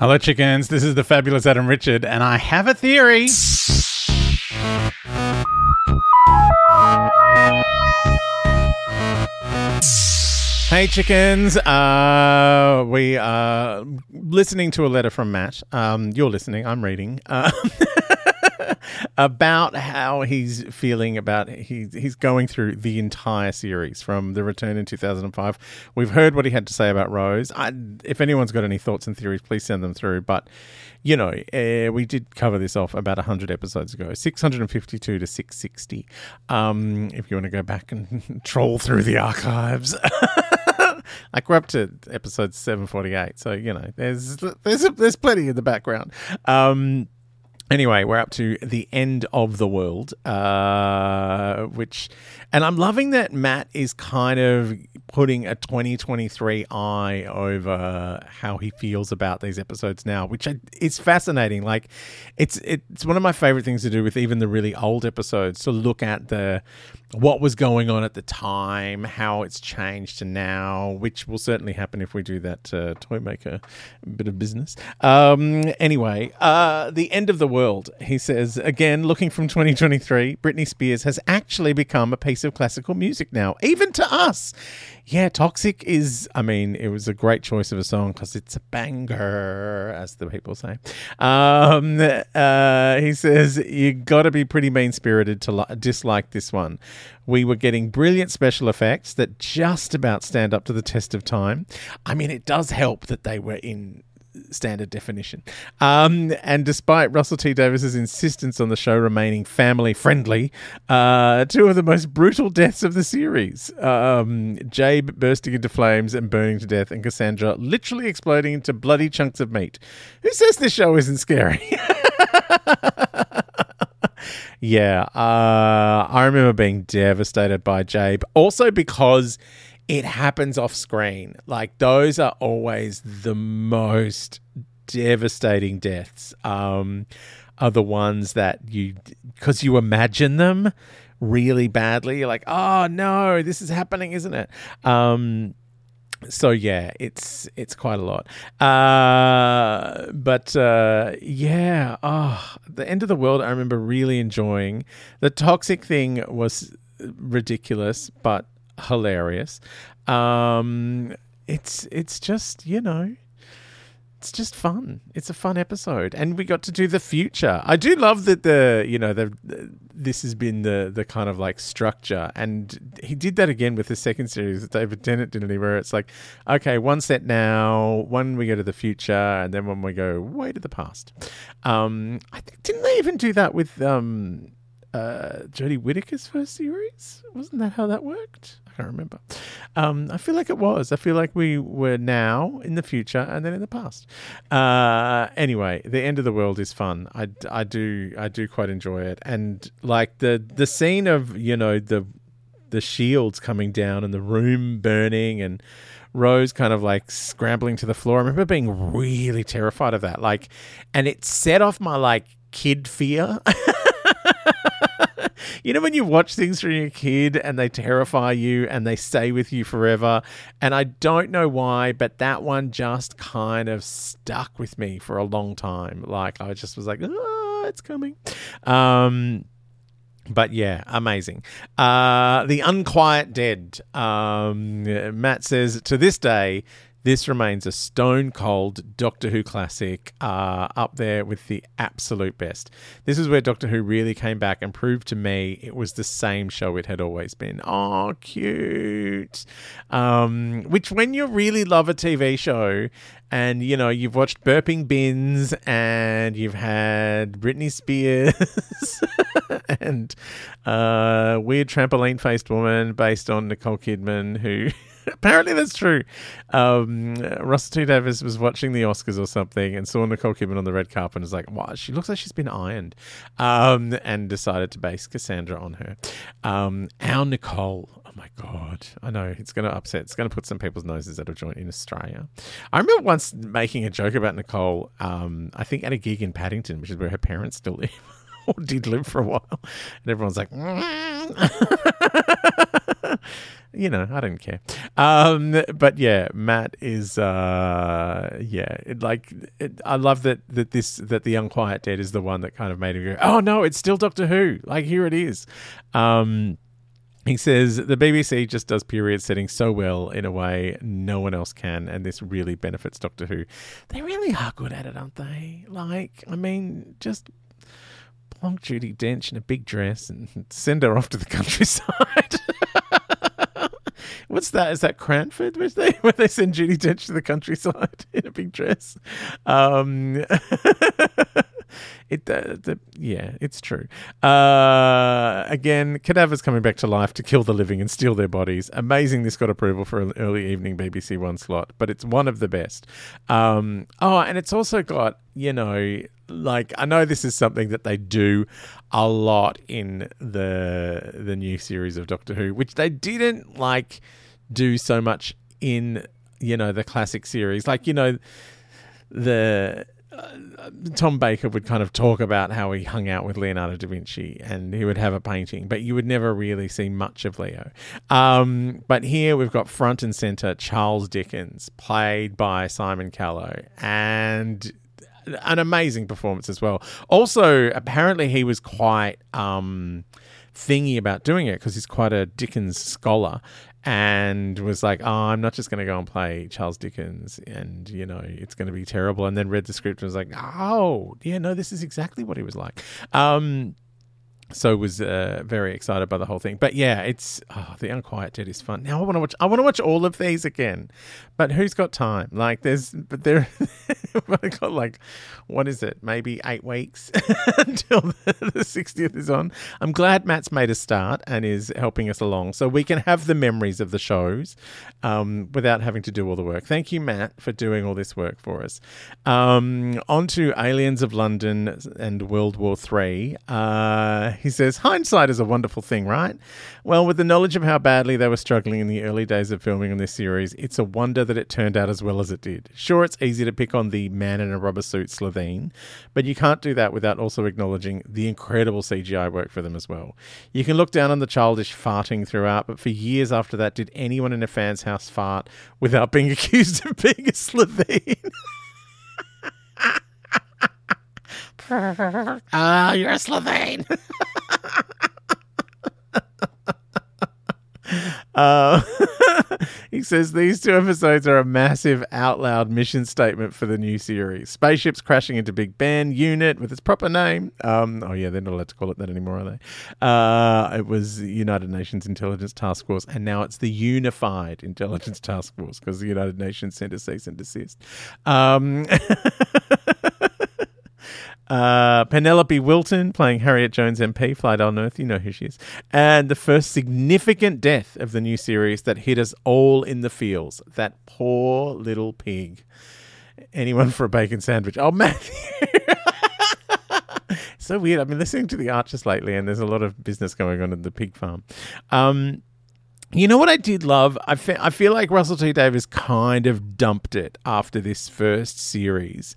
Hello, chickens. This is the fabulous Adam Richard, and I have a theory. Hey, chickens. We are listening to a letter from Matt. You're listening. I'm reading. About how he's feeling about he's going through the entire series from the return in 2005. We've heard what he had to say about Rose. If anyone's got any thoughts and theories, please send them through. But, you know, we did cover this off about 100 episodes ago, 652 to 660. If you want to go back and troll through the archives. Like, we're up to episode 748. So, you know, there's plenty in the background. Anyway, we're up to the end of the world, and I'm loving that Matt is kind of putting a 2023 eye over how he feels about these episodes now, which is fascinating. Like, it's one of my favorite things to do with even the really old episodes, to look at what was going on at the time, how it's changed to now, which will certainly happen if we do that Toymaker bit of business. Anyway, the end of the world, he says, again, looking from 2023, Britney Spears has actually become a piece of classical music now, even to us. Yeah, Toxic is, I mean, it was a great choice of a song because it's a banger, as the people say. He says, you got to be pretty mean-spirited to dislike this one. We were getting brilliant special effects that just about stand up to the test of time. I mean, it does help that they were in standard definition. And despite Russell T. Davis's insistence on the show remaining family friendly, two of the most brutal deaths of the series, Jabe bursting into flames and burning to death, and Cassandra literally exploding into bloody chunks of meat. Who says this show isn't scary? Yeah, I remember being devastated by Jabe, also because it happens off screen. Like, those are always the most devastating deaths, are the ones that because you imagine them really badly. You're like, oh no, this is happening, isn't it? So yeah, it's quite a lot. The end of the world I remember really enjoying. The Toxic thing was ridiculous, but hilarious. It's just, you know, it's just fun. It's a fun episode, and we got to do the future. I do love that this has been the kind of like structure, and he did that again with the second series that David Tennant did, where it's like, okay, one set now, one we go to the future, and then one we go way to the past. Didn't they even do that with Jodie Whittaker's first series? Wasn't that how that worked? I can't remember. I feel like it was. I feel like we were now, in the future, and then in the past. Anyway, the end of the world is fun. I do quite enjoy it. And like the scene of, you know, the shields coming down and the room burning and Rose kind of like scrambling to the floor. I remember being really terrified of that. Like, and it set off my like kid fear. You know when you watch things when you're a kid and they terrify you and they stay with you forever? And I don't know why, but that one just kind of stuck with me for a long time. Like, I just was like, ah, it's coming. But yeah, amazing. The Unquiet Dead. Matt says, to this day, this remains a stone-cold Doctor Who classic, up there with the absolute best. This is where Doctor Who really came back and proved to me it was the same show it had always been. Oh, cute. Which, when you really love a TV show and, you know, you've watched Burping Bins and you've had Britney Spears and Weird Trampoline-Faced Woman based on Nicole Kidman, who... Apparently that's true. Russell T. Davis was watching the Oscars or something and saw Nicole Kidman on the red carpet and was like, wow, she looks like she's been ironed, and decided to base Cassandra on her. Our Nicole. Oh, my God. I know. It's going to upset. It's going to put some people's noses out of joint in Australia. I remember once making a joke about Nicole, I think at a gig in Paddington, which is where her parents still live or did live for a while. And everyone's like... You know, I don't care. But yeah, Matt is, I love that The Unquiet Dead is the one that kind of made him go, oh no, it's still Doctor Who. Like, here it is. He says, the BBC just does period settings so well in a way no one else can, and this really benefits Doctor Who. They really are good at it, aren't they? Like, I mean, just... plonk Judy Dench in a big dress and send her off to the countryside. What's that? Is that Cranford? Where they send Judy Dench to the countryside in a big dress? Yeah, it's true. Again, cadavers coming back to life to kill the living and steal their bodies. Amazing this got approval for an early evening BBC One slot, but it's one of the best. And it's also got, you know... Like, I know this is something that they do a lot in the new series of Doctor Who, which they didn't, like, do so much in, you know, the classic series. Like, you know, the... Tom Baker would kind of talk about how he hung out with Leonardo da Vinci and he would have a painting, but you would never really see much of Leo. But here we've got front and centre Charles Dickens, played by Simon Callow, and... an amazing performance as well. Also, apparently he was quite thingy about doing it because he's quite a Dickens scholar and was like, oh, I'm not just going to go and play Charles Dickens and, you know, it's going to be terrible. And then read the script and was like, oh, yeah, no, this is exactly what he was like. So was very excited by the whole thing. But yeah, it's The Unquiet Dead is fun. Now I want to watch all of these again. But who's got time? Like I've got like, what is it? Maybe 8 weeks until the 60th is on. I'm glad Matt's made a start and is helping us along so we can have the memories of the shows without having to do all the work. Thank you, Matt, for doing all this work for us. On to Aliens of London and World War III. He says, hindsight is a wonderful thing, right? Well, with the knowledge of how badly they were struggling in the early days of filming on this series, it's a wonder that it turned out as well as it did. Sure, it's easy to pick on the man in a rubber suit, Slitheen, but you can't do that without also acknowledging the incredible CGI work for them as well. You can look down on the childish farting throughout, but for years after that, did anyone in a fan's house fart without being accused of being a Slitheen? Ah, you're a Slitheen. He says these two episodes are a massive out loud mission statement for the new series. Spaceships crashing into Big Ben, unit with its proper name. They're not allowed to call it that anymore, are they? It was the United Nations Intelligence Task Force, and now it's the Unified Intelligence Task Force because the United Nations sent a cease and desist. Penelope Wilton, playing Harriet Jones MP, fly on Earth, you know who she is, and the first significant death of the new series that hit us all in the feels. That poor little pig. Anyone for a bacon sandwich? Oh, Matthew. So weird. I've been listening to The Archers lately and there's a lot of business going on at the pig farm. You know what I did love? I feel like Russell T. Davis kind of dumped it after this first series.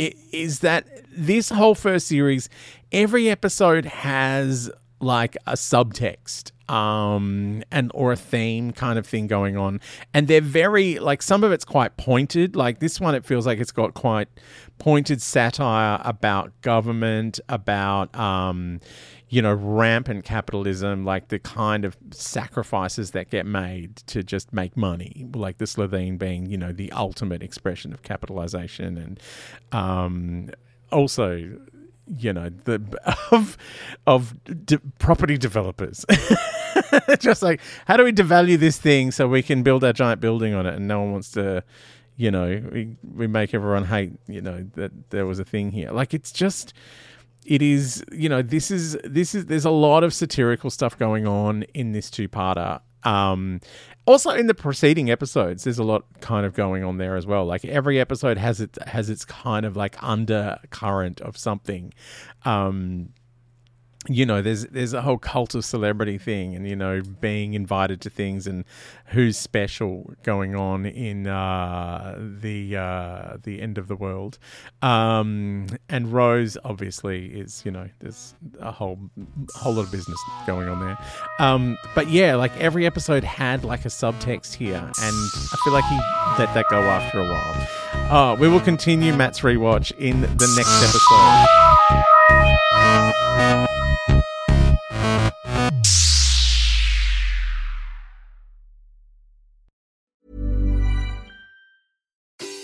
is that this whole first series, every episode has like a subtext and or a theme kind of thing going on. And they're very, like, some of it's quite pointed. Like this one, it feels like it's got quite pointed satire about government, about, you know, rampant capitalism, like the kind of sacrifices that get made to just make money, like the Slitheen being, you know, the ultimate expression of capitalization. And also, you know, the property developers. Just like, how do we devalue this thing so we can build our giant building on it? And no one wants to, you know, we make everyone hate, you know, that there was a thing here. Like, it's just... It is, you know, this is. There's a lot of satirical stuff going on in this two-parter. Also, in the preceding episodes, there's a lot kind of going on there as well. Like every episode has its kind of like undercurrent of something. You know, there's a whole cult of celebrity thing, and you know, being invited to things and who's special going on in the end of the world. And Rose obviously is, you know, there's a whole lot of business going on there. But yeah, like every episode had like a subtext here, and I feel like he let that go after a while. We will continue Matt's rewatch in the next episode.